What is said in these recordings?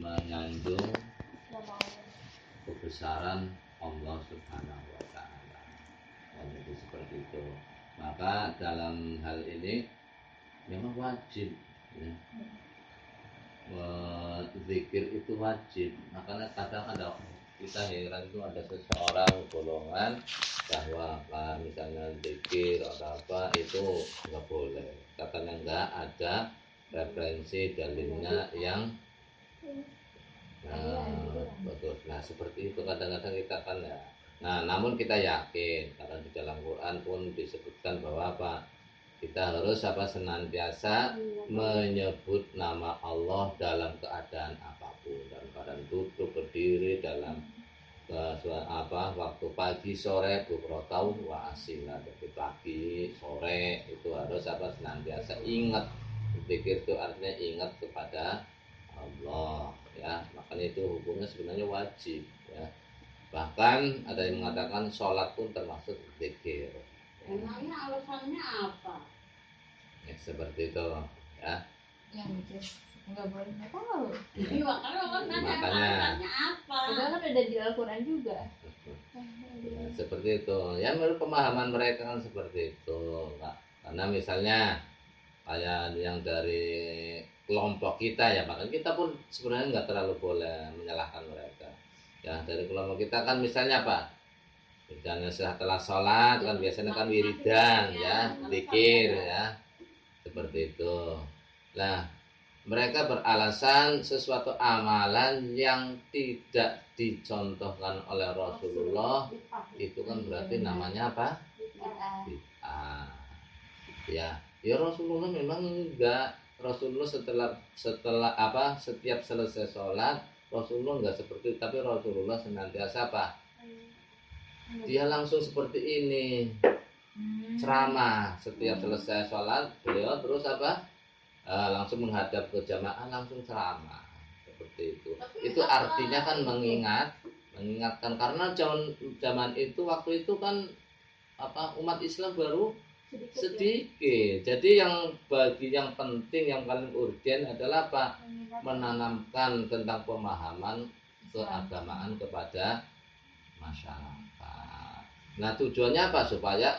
mengandung kebesaran Allah Subhanahu wa Ta'ala. Jadi seperti itu. Maka dalam hal ini memang wajib ya. Zikir itu wajib. Makanya kadang ada kita heran itu ada seseorang golongan bahwa misalnya zikir atau apa itu nggak boleh. Katanya nggak ada referensi dalilnya yang bagus. Nah seperti itu kadang-kadang kita kan ya. Nah namun kita yakin karena di dalam Quran pun disebutkan bahwa apa kita harus senantiasa menyebut nama Allah dalam keadaan apapun, dalam keadaan duduk, berdiri, dalam waktu pagi, sore, bukrotau wa asila. Jadi pagi, sore itu harus senantiasa ingat. Zikir itu artinya ingat kepada Allah ya. Makanya itu hukumnya sebenarnya wajib ya. Bahkan ada yang mengatakan sholat pun termasuk zikir. Emangnya alasannya apa? Ya, seperti itu ya. Yang mikir nggak boleh nggak tahu. Iya makanya orang nanya alasannya apa? Padahal kan ada di Al-Quran juga. Ya, seperti itu. Ya menurut pemahaman mereka kan seperti itu, Pak. Karena misalnya kayak yang dari kelompok kita ya, makanya kita pun sebenarnya nggak terlalu boleh menyalahkan mereka. Ya dari kelompok kita kan misalnya apa? Misalnya setelah sholat kan biasanya kan wiridan ya, zikir ya, seperti itu. Nah mereka beralasan sesuatu amalan yang tidak dicontohkan oleh Rasulullah itu kan berarti namanya apa? Bid'ah. Ya, ya Rasulullah memang enggak. Rasulullah setelah setiap selesai sholat Rasulullah enggak seperti itu, tapi Rasulullah senantiasa apa? Dia langsung seperti ini ceramah setiap selesai sholat beliau terus langsung menghadap ke jamaah langsung ceramah seperti itu. Tapi itu artinya kan mengingatkan karena zaman itu waktu itu kan umat Islam baru sedikit. Jadi yang penting yang paling urgen adalah menanamkan tentang pemahaman keagamaan kepada masyarakat. Nah tujuannya apa? Supaya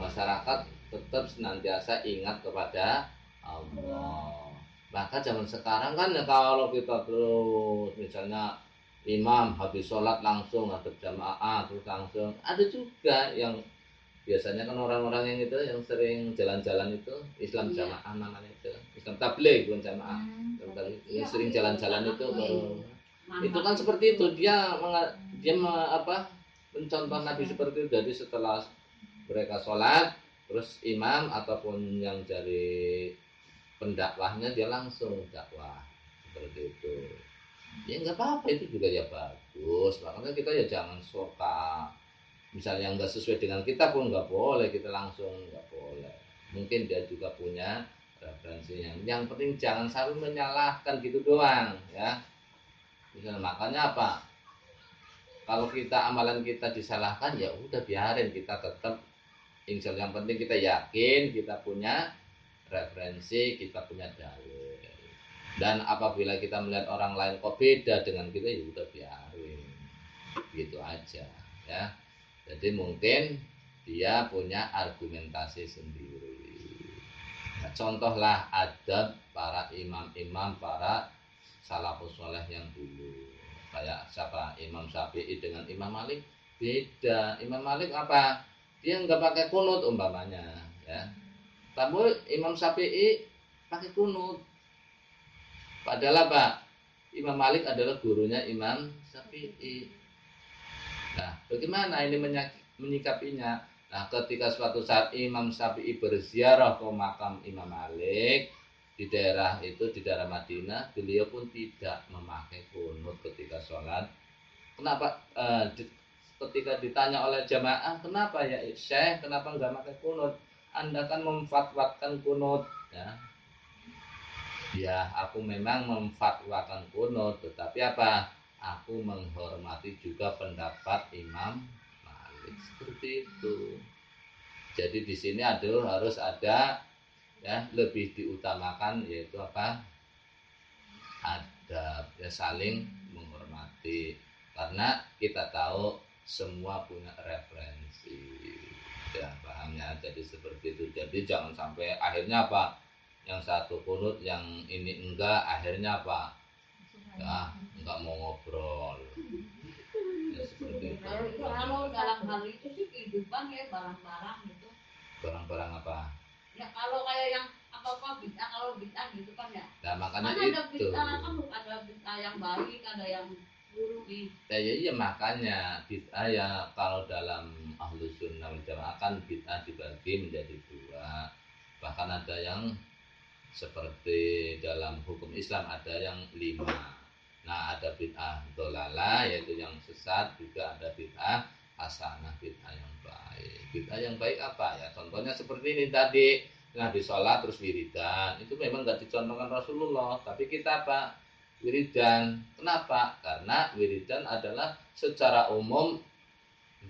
masyarakat tetap senantiasa ingat kepada Allah. Maka zaman sekarang kan ya, kalau kita terus misalnya imam habis sholat langsung atau jamaah terus langsung, ada juga yang biasanya kan orang-orang yang itu yang sering jalan-jalan itu Islam jamaah namanya itu Islam tabligh bukan jamaah yang sering jalan-jalan itu itu kan seperti itu dia mencontoh Nabi seperti itu. Jadi setelah mereka sholat terus imam ataupun yang dari pendakwahnya dia langsung dakwah seperti itu. Ya nggak apa-apa itu juga ya bagus. Makanya kita ya jangan suka misalnya nggak sesuai dengan kita pun nggak boleh kita langsung nggak boleh. Mungkin dia juga punya referensinya. Yang penting jangan selalu menyalahkan gitu doang ya. Misalnya, makanya kalau kita amalan kita disalahkan ya udah biarin, kita tetap insya Allah yang penting kita yakin kita punya referensi, kita punya dalil. Dan apabila kita melihat orang lain kok beda dengan kita ya udah biarin gitu aja ya. Jadi mungkin dia punya argumentasi sendiri. Nah, contohlah adab para imam-imam para salafus soleh yang dulu kayak siapa Imam Syafi'i dengan Imam Malik beda. Imam Malik dia nggak pakai kunut umpamanya ya, tapi Imam Syafi'i pakai kunut. Padahal Imam Malik adalah gurunya Imam Syafi'i. Nah bagaimana ini menyikapinya? Nah ketika suatu saat Imam Syafi'i berziarah ke makam Imam Malik di daerah itu, di daerah Madinah, beliau pun tidak memakai kunut ketika sholat. Kenapa? Ketika ditanya oleh jamaah, kenapa ya Syekh, kenapa nggak pakai kunut? Anda kan memfatwakan kunut ya. Ya, aku memang memfatwakan kunut, tetapi aku menghormati juga pendapat Imam Malik seperti itu. Jadi di sini harus ada ya lebih diutamakan yaitu adab, ya saling menghormati, karena kita tahu semua punya referensi, ya pahamnya. Jadi seperti itu. Jadi jangan sampai akhirnya apa, yang satu kunut, yang ini enggak, akhirnya apa, ya enggak mau ngobrol, ya seperti itu. Kalau dalam hal itu sih kehidupan ya, barang-barang gitu. Barang-barang apa? Ya kalau kayak yang apa-apa bid'ah, kalau bid'ah gitu kan ya. Nah, makanya karena itu. Ada bid'ah kan, ada bid'ah yang baik, ada yang buruk. Nah, iya makanya bid'ah ya, kalau dalam Ahlus Sunnah wal Jamaah kan bid'ah dibagi menjadi dua. Bahkan ada yang seperti dalam hukum Islam ada yang 5. Nah, ada bid'ah dolalah yaitu yang sesat, juga ada bid'ah hasanah, bid'ah yang baik. Bid'ah yang baik apa ya? Contohnya seperti ini tadi, Nabi sholat terus wiridan. Itu memang nggak dicontohkan Rasulullah, tapi kita apa? Wiridan. Kenapa? Karena wiridan adalah secara umum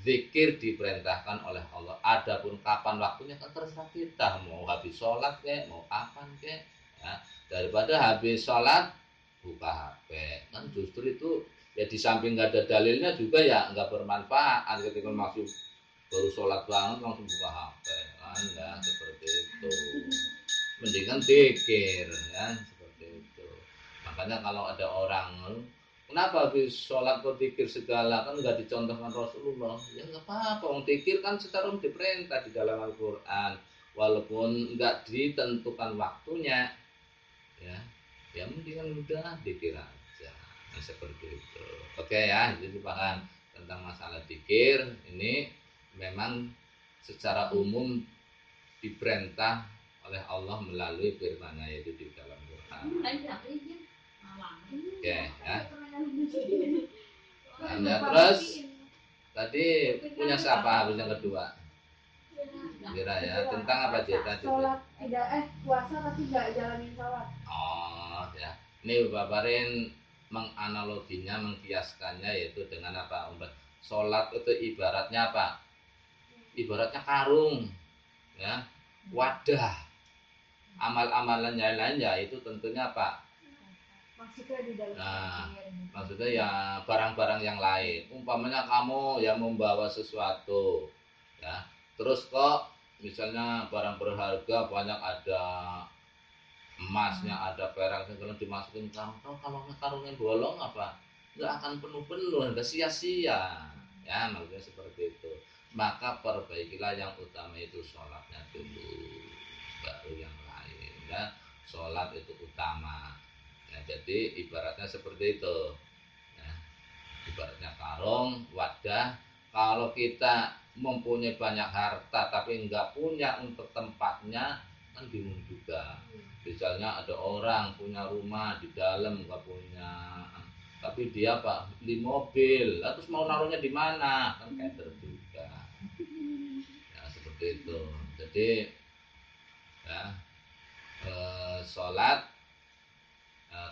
zikir diperintahkan oleh Allah. Adapun kapan waktunya kan terserah kita, mau habis sholat kek, mau kapan kek, ya. Daripada habis sholat buka HP, kan justru itu. Ya di samping nggak ada dalilnya juga ya nggak bermanfaat. Ketika maksud baru sholat banget langsung buka HP, kan ya seperti itu. Mendingan zikir, kan seperti itu. Makanya kalau ada orang, kenapa habis sholat kok zikir segala, kan nggak dicontohkan Rasulullah. Ya nggak apa-apa, zikir kan secara umum diperintah di dalam Al-Quran, walaupun nggak ditentukan waktunya, ya. Ya mendingan udah zikir aja. Nah, seperti itu. Oke ya, jadi paham tentang masalah zikir ini memang secara umum diperintah oleh Allah melalui firman-Nya yaitu di dalam Quran. Oke ya. Nah, terus tadi punya siapa habis yang kedua? Kira ya, tentang apa cerita? Salat tidak puasa tapi enggak jalanin salat. Oh ya. Ini Baparin menganaloginya, mengkiaskannya yaitu dengan apa? Salat itu ibaratnya apa? Ibaratnya karung, ya, wadah. Amal-amalan yang lain ya itu tentunya apa? Maksudnya di dalam. Nah, maksudnya ya barang-barang yang lain. Umpamanya kamu yang membawa sesuatu, ya. Terus kok misalnya barang berharga banyak, ada emasnya, ada peraknya, kalau dimasukin karung, kalau karungnya bolong apa? Nggak akan penuh-penuh, nggak sia-sia. Ya, maksudnya seperti itu. Maka perbaikilah yang utama itu sholatnya dulu, baru yang lain. Ya, sholat itu utama. Nah, jadi ibaratnya seperti itu. Ya, ibaratnya karung, wadah. Kalau kita mempunyai banyak harta tapi nggak punya untuk tempatnya, kan bingung juga. Misalnya ada orang punya rumah di dalam nggak punya, tapi dia apa, beli mobil, terus mau naruhnya di mana, kan keder juga. Ya seperti itu. Jadi ya, sholat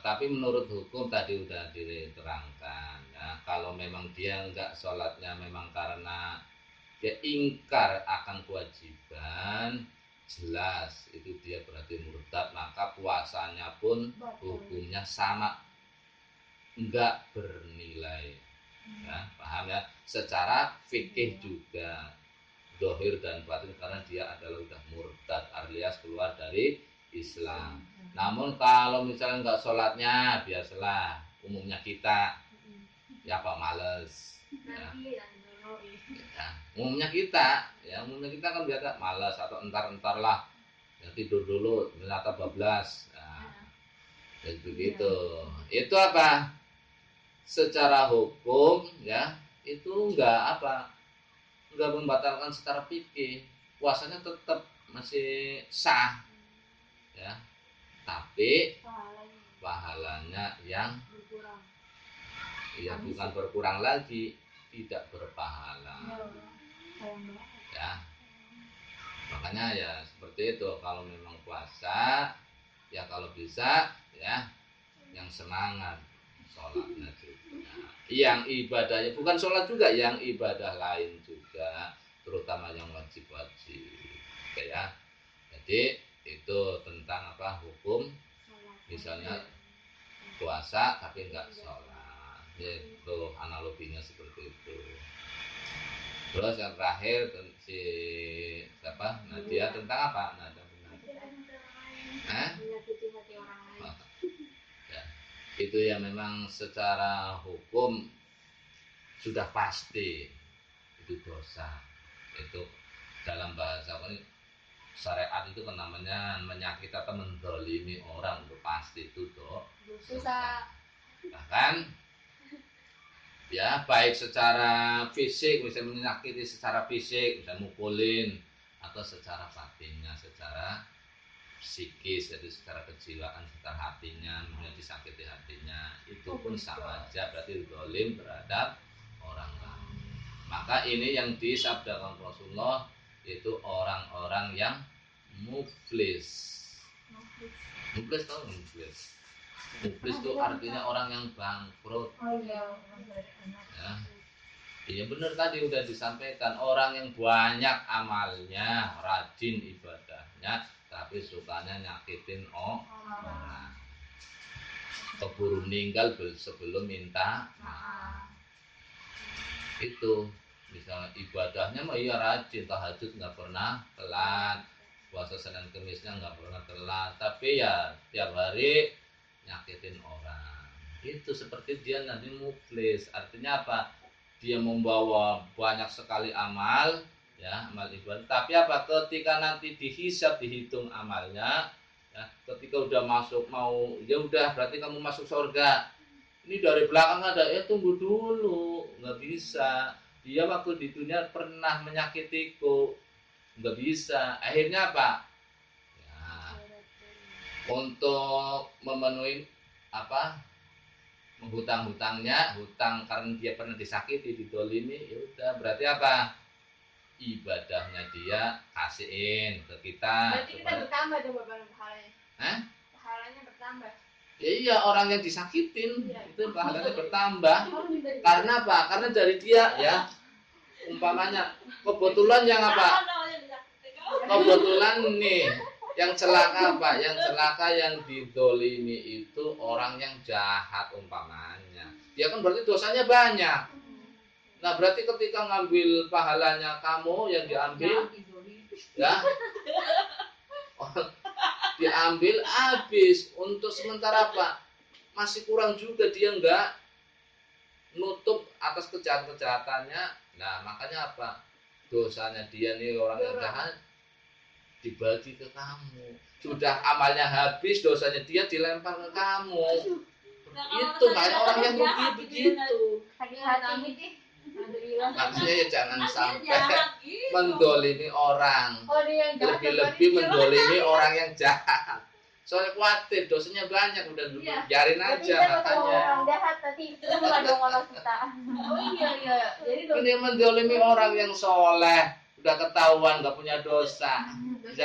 tapi menurut hukum tadi udah diterangkan ya, kalau memang dia nggak sholatnya memang karena dia ingkar akan kewajiban, jelas itu dia berarti murtad, maka puasanya pun hukumnya sama, enggak bernilai. Ya, paham ya? Secara fikih juga, dohir dan batin, karena dia adalah udah murtad alias keluar dari Islam. Namun kalau misalnya enggak sholatnya, biasalah umumnya kita, ya apa, males. Ya. Ya, umumnya kita kan biasa malas atau entar lah, ya, tidur dulu, menata bablas, nah, ya. Dan begitu. Ya. Itu apa? Secara hukum ya itu nggak membatalkan secara fikih, puasanya tetap masih sah, ya. Tapi pahalanya yang berkurang, ya bukan berkurang lagi. Tidak berpahala ya, makanya ya seperti itu. Kalau memang puasa ya kalau bisa ya yang semangat sholatnya juga, yang ibadahnya bukan sholat juga, yang ibadah lain juga, terutama yang wajib-wajib. Oke ya, jadi itu tentang apa, hukum misalnya puasa tapi nggak sholat, gitu. Analoginya seperti itu. Terus yang terakhir si siapa? Nadia tentang apa? Nah, menyakiti hati orang lain. Ya. Itu yang memang secara hukum sudah pasti itu dosa. Itu dalam bahasa ini syariat itu kan namanya menyakiti atau mendolimi orang, itu pasti itu dosa. Bahkan ya baik secara fisik, misalnya menyakiti secara fisik, misalnya mukulin, atau secara batinnya, secara psikis, jadi secara kejiwaan, secara hatinya, misalnya disakiti hatinya, itu pun sama aja, berarti zalim terhadap orang lain. Maka ini yang disabdakan Rasulullah itu orang-orang yang muflis. Muflis tahu muflis? Muflis itu artinya orang yang bangkrut. Ya. Iya benar, tadi udah disampaikan, orang yang banyak amalnya, rajin ibadahnya, tapi sukanya nyakitin orang. Keburu meninggal sebelum minta maaf. Itu misalnya ibadahnya mah iya rajin, tahajud nggak pernah telat, puasa Senin Kemisnya nggak pernah telat, tapi ya tiap hari nyakitin orang. Itu seperti dia nanti muflis, artinya apa? Dia membawa banyak sekali amal, ya amal ibadah. Tapi apa? Ketika nanti dihisab, dihitung amalnya, ya, ketika udah masuk mau, ya udah berarti kamu masuk surga. Ini dari belakang ada, ya tunggu dulu, nggak bisa. Dia waktu di dunia pernah menyakitiku, nggak bisa. Akhirnya apa? Untuk memenuhi apa menghutang-hutangnya, hutang karena dia pernah disakiti, didolimi, ya udah berarti apa ibadahnya dia kasihin ke kita. Berarti kita bertambah dong pahalanya. Hah? Pahalanya bertambah. Ya iya, orang yang disakitin ya, itu pahalanya bertambah. Karena apa? Karena dari dia ya. Umpamanya kebetulan yang apa? Kebetulan nih. Yang celaka apa? Yang celaka yang didolimi itu orang yang jahat umpamanya. Dia kan berarti dosanya banyak. Nah berarti ketika ngambil pahalanya kamu yang diambil, ya, diambil habis untuk sementara apa? Masih kurang juga dia nggak nutup atas kejahatan-kejahatannya. Nah makanya apa? Dosanya dia nih orang yang jahat dibagi ke kamu. Sudah amalnya habis, dosanya dia dilempar ke kamu. Nah, itu kayak orang yang begitu. Maksudnya ya jangan sampai mendolimi orang. Lebih-lebih mendolimi orang yang jahat. Soalnya khawatir dosanya banyak, udah ya, biarin aja makanya. Orang jahat tadi itu orang kita. Oh iya. Jadi ini mendolimi orang yang soleh. Udah ketahuan nggak punya dosa,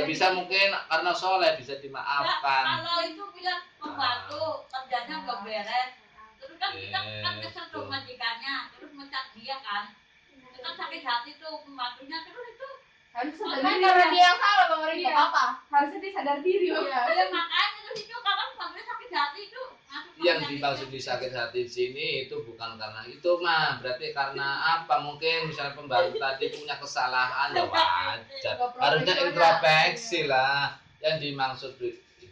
bisa mungkin karena soleh bisa dimaafkan. Nah, kalau itu bilang membantu kerjanya nggak beres, terus kan kita kan kesel tuh majikannya, terus mencat dia kan, itu kan sakit hati tuh pembantunya, terus itu harusnya karena dia yang salah bang Riko apa? Harusnya dia sadar diri. Iya makanya terus itu kapan pembantunya sakit hati itu? Yang dimaksud di sakit hati di sini itu bukan karena itu mah, berarti karena apa? Mungkin misalnya pembantu tadi punya kesalahan ya wajar, harusnya introspeksi lah. Yang dimaksud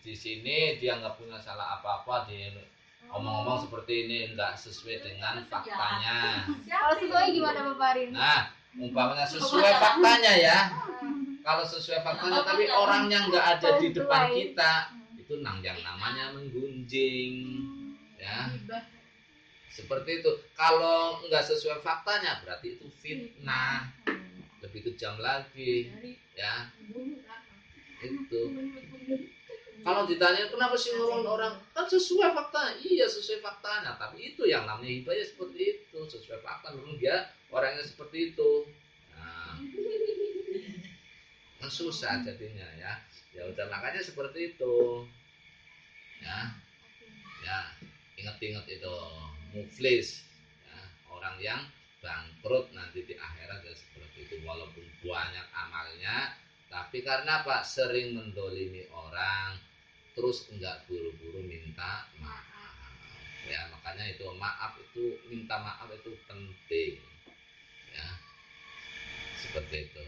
di sini dia nggak punya salah apa-apa, dia omong-omong seperti ini nggak sesuai dengan faktanya. Kalau sesuai gimana Bapak? Nah umpamanya sesuai faktanya ya, kalau sesuai faktanya tapi orangnya nggak ada di depan kita, itu yang namanya menggunjing, ya seperti itu. Kalau nggak sesuai faktanya berarti itu fitnah, lebih kejam lagi, ya itu. Kalau ditanya kenapa sih ngomong orang, kan sesuai faktanya, iya sesuai faktanya, tapi itu yang namanya hibahnya seperti itu, sesuai fakta, memang dia orangnya seperti itu. Nah, susah jadinya ya. Ya udah makanya seperti itu ya, ya inget-inget itu muflis ya, orang yang bangkrut nanti di akhirat ya seperti itu, walaupun banyak amalnya tapi karena apa sering mendolimi orang terus enggak buru-buru minta maaf. maaf itu, minta maaf itu penting, ya seperti itu.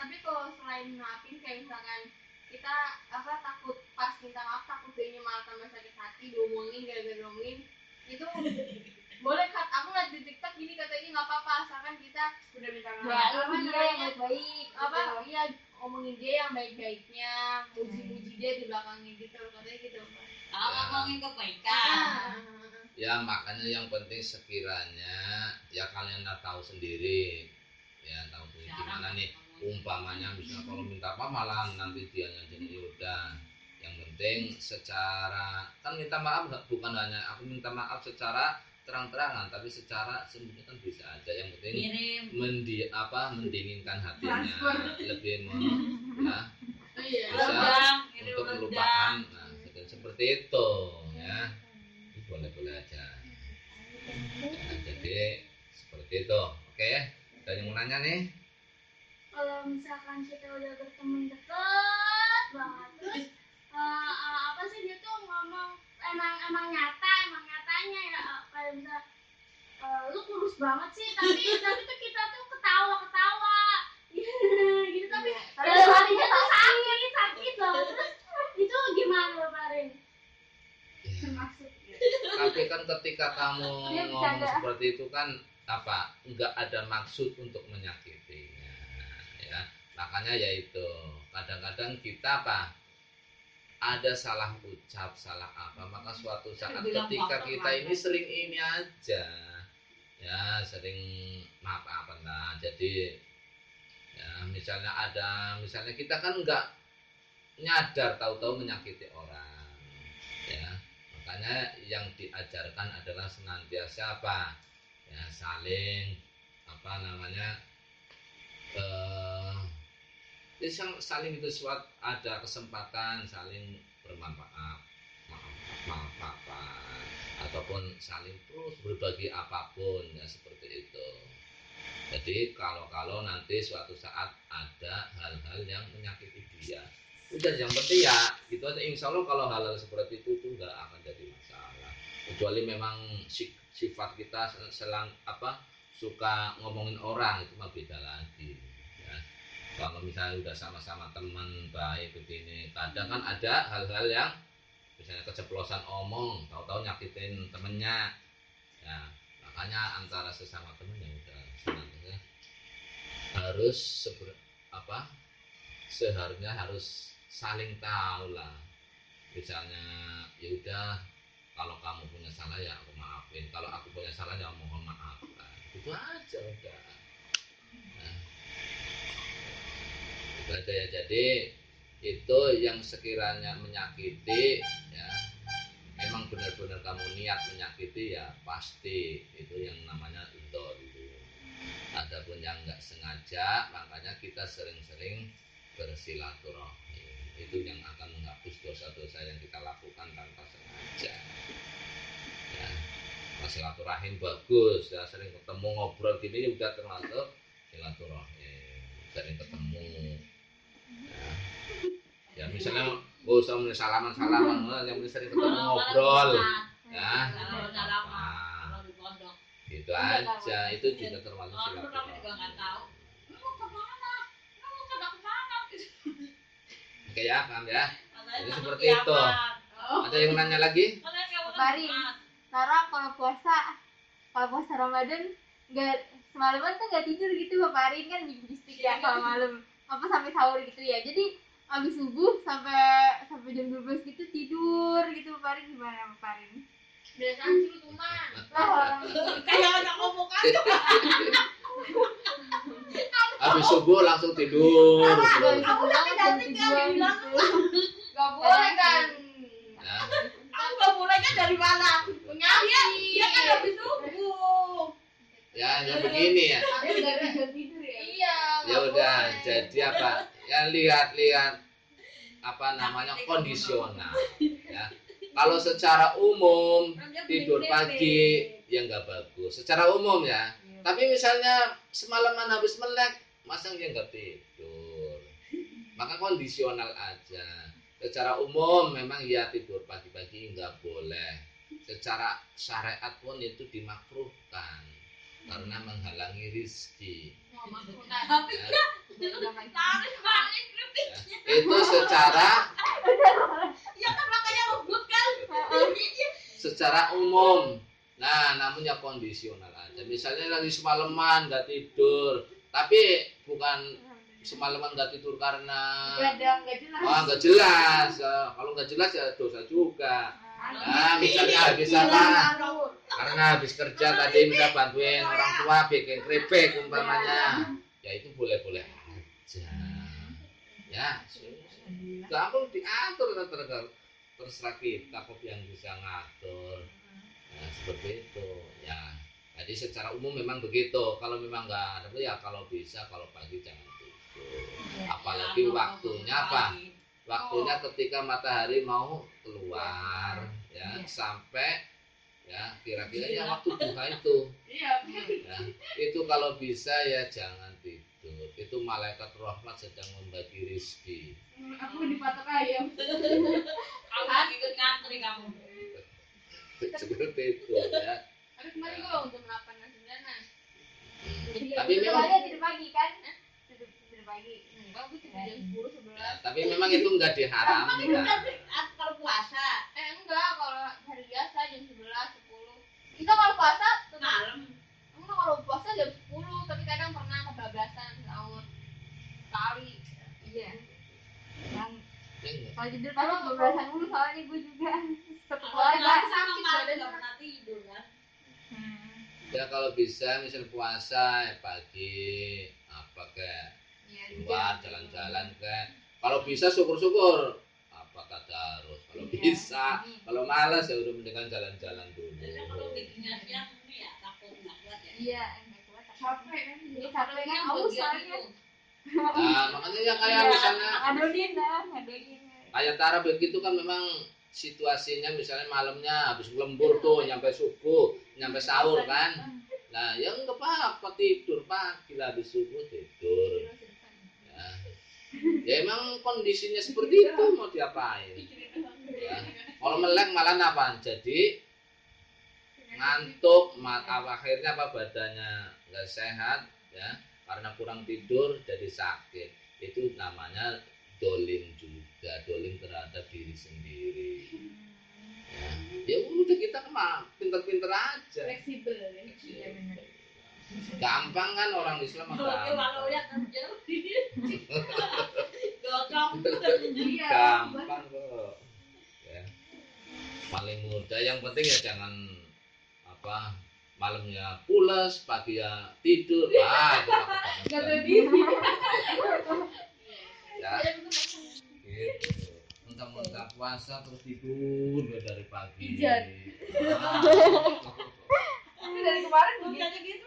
Tapi kalau selain maafin, kayak misalkan kita apa takut pas minta maaf takut dia malah tambah sakit hati, diomongin gara-gara ngomongin itu boleh cut. Aku lihat di TikTok gini katanya nggak apa-apa asalkan kita udah minta maaf. Apa dia yang baik-baik apa iya omongin dia yang baik-baiknya, muji-muji dia di belakangnya gitu katanya gitu. Kalau ngomongin kebaikan. Ya makanya yang penting sekiranya ya kalian udah tahu sendiri ya tahu sendiri gimana nih umpamanya misalnya kalau minta apa malah nanti dia jadi udah yang penting secara kan minta maaf bukan hanya aku minta maaf secara terang-terangan tapi secara sembunyi kan bisa aja yang penting mendinginkan hatinya lebih ya bisa untuk melupakan nah, seperti itu ya. Boleh-boleh aja nah, jadi seperti itu. Oke, ada yang mau nanya nih? Kalau misalkan kita udah berteman deket banget terus apa sih dia tuh ngomong emang nyatanya ya kayak bisa lu kurus banget sih tapi tuh kita tuh ketawa gitu tapi hatinya tuh sakit loh. Terus itu gimana Pak Rin? Tapi kan ketika kamu ngomong seperti itu kan apa nggak ada maksud untuk menyakitinya ya makanya yaitu kadang-kadang kita apa ada salah ucap salah apa maka suatu saat ketika kita ini sering ini aja ya sering maaf nah jadi ya misalnya ada misalnya kita kan nggak nyadar tahu-tahu menyakiti orang ya. Makanya yang diajarkan adalah senantiasa apa ya saling apa namanya saling itu suatu ada kesempatan saling bermanfaat maaf ataupun saling terus berbagi apapun ya seperti itu. Jadi kalau nanti suatu saat ada hal-hal yang menyakiti dia udah yang penting ya itu aja insya Allah kalau hal-hal seperti itu tuh nggak akan jadi masalah kecuali memang sifat kita selang apa suka ngomongin orang itu mah beda lagi ya. Kalau misalnya udah sama-sama teman baik begini kadang kan ada hal-hal yang misalnya keceplosan omong tahu-tahu nyakitin temennya ya makanya antara sesama temen ya udah senantiasa harus seharusnya harus saling tahu lah misalnya ya udah kalau kamu punya salah ya aku maafin kalau aku punya salah ya mohon maaf lah itu aja udah nah, itu aja ya jadi itu yang sekiranya menyakiti ya emang benar-benar kamu niat menyakiti ya pasti itu yang namanya untuk itu adapun yang nggak sengaja makanya kita sering-sering bersilaturahmi itu yang akan menghapus dosa-dosa yang kita lakukan tanpa sengaja ya silaturahim bagus ya sering ketemu ngobrol gini udah termasuk silaturahim sering ketemu ya misalnya gak usah salaman yang sering ketemu ngobrol ya gitu aja itu juga termasuk silaturahim. Oke ya, paham ya? Jadi seperti itu. Ada yang nanya lagi? Bari, Tara kalau puasa Ramadan nggak semalaman tuh nggak tidur gitu, Bapak Arin kan bisik ya kalau malam, apa sampai sahur gitu ya. Jadi abis subuh sampai jam 12 gitu tidur gitu, Bapak Arin gimana Bapak Arin? Biasanya sih cuman kayak anak omongan tuh. Habis subuh langsung tidur. Aku lagi nanti dia bilang nggak boleh kan? Ya. Aku nggak bolehnya dari mana? Punya dia kan habis subuh. Ya begini ya. Iya. Ya udah jadi apa? Ya lihat apa namanya kondisional. Ya. Kalau secara umum tidur pagi ya nggak bagus. Secara umum ya. Tapi misalnya semalaman habis melek masa dia nggak tidur maka kondisional aja secara umum memang ya tidur pagi-pagi nggak boleh secara syariat pun itu dimakruhkan karena menghalangi rizki. Itu secara umum. Nah, namanya kondisional aja. Misalnya lagi semalaman nggak tidur, tapi bukan semalaman nggak tidur karena nggak jelas. Kalau nggak jelas ya dosa juga. Nah, misalnya habis apa? Karena habis kerja tadi minta bantuin orang tua bikin keripik umpamanya, ya itu boleh-boleh aja. Ya, nggak perlu diatur, terserah kita kok yang bisa ngatur. Nah, seperti itu. Ya, jadi secara umum memang begitu. Kalau memang nggak ada, ya kalau bisa kalau pagi jangan tidur. Apalagi waktunya apa? Waktunya ketika matahari mau keluar, ya sampai ya kira-kira ya waktu duha itu, ya, itu kalau bisa ya jangan tidur. Itu malaikat rahmat sedang membagi rezeki. Aku dipatok ayam. Kamu ikut ngantri kamu. Seperti itu ya. Tapi kemarin gua untuk 8 dan 9. Tapi memang tidur pagi kan? Tidur pagi. Ya, tapi memang itu enggak diharamkan. Kalau puasa, enggak, kalau hari biasa jam 11, 10. Kita kalau puasa malam. Enggak, kalau puasa jam 10, tapi kadang pernah kebablasan sahur kali. Iya. Kalau tidur pasti kebablasan dulu soalnya gue juga. Setelah sakit badan enggak pernah tidur kan. Ya kalau bisa misal puasa ya pagi apa kayak luar jalan-jalan kan, kalau bisa syukur-syukur apa kata harus kalau bisa, kalau malas ya udah mendingan jalan-jalan dulu. Karena kalau bikinnya siang ini ya takut nggak kuat ya. Iya, nggak kuat. Capek kan, jadi capek kan haus soalnya. Nah, makanya yang kayak misalnya kayak tarawih gitu kan memang situasinya misalnya malamnya habis lembur tuh nyampe subuh, nyampe sahur kan. Nah, yang nggak apa-apa tidur pagi habis subuh tidur. Ya emang kondisinya seperti itu mau diapain ya. Kalau melek malah apa? Jadi ngantuk, akhirnya apa badannya nggak sehat ya karena kurang tidur jadi sakit. Itu namanya dolim juga, dolim terhadap diri sendiri. Ya udah kita pinter-pinter aja. Fleksibel ya. Gampang kan orang Islam apa? Gampang kok. Ya. Paling mudah. Yang penting ya jangan apa malamnya pulas, pagi ya tidur. Ah, itu ya. Gitu. Entah-entah puasa terus tidur dari pagi. Tapi dari kemarin bukannya gitu.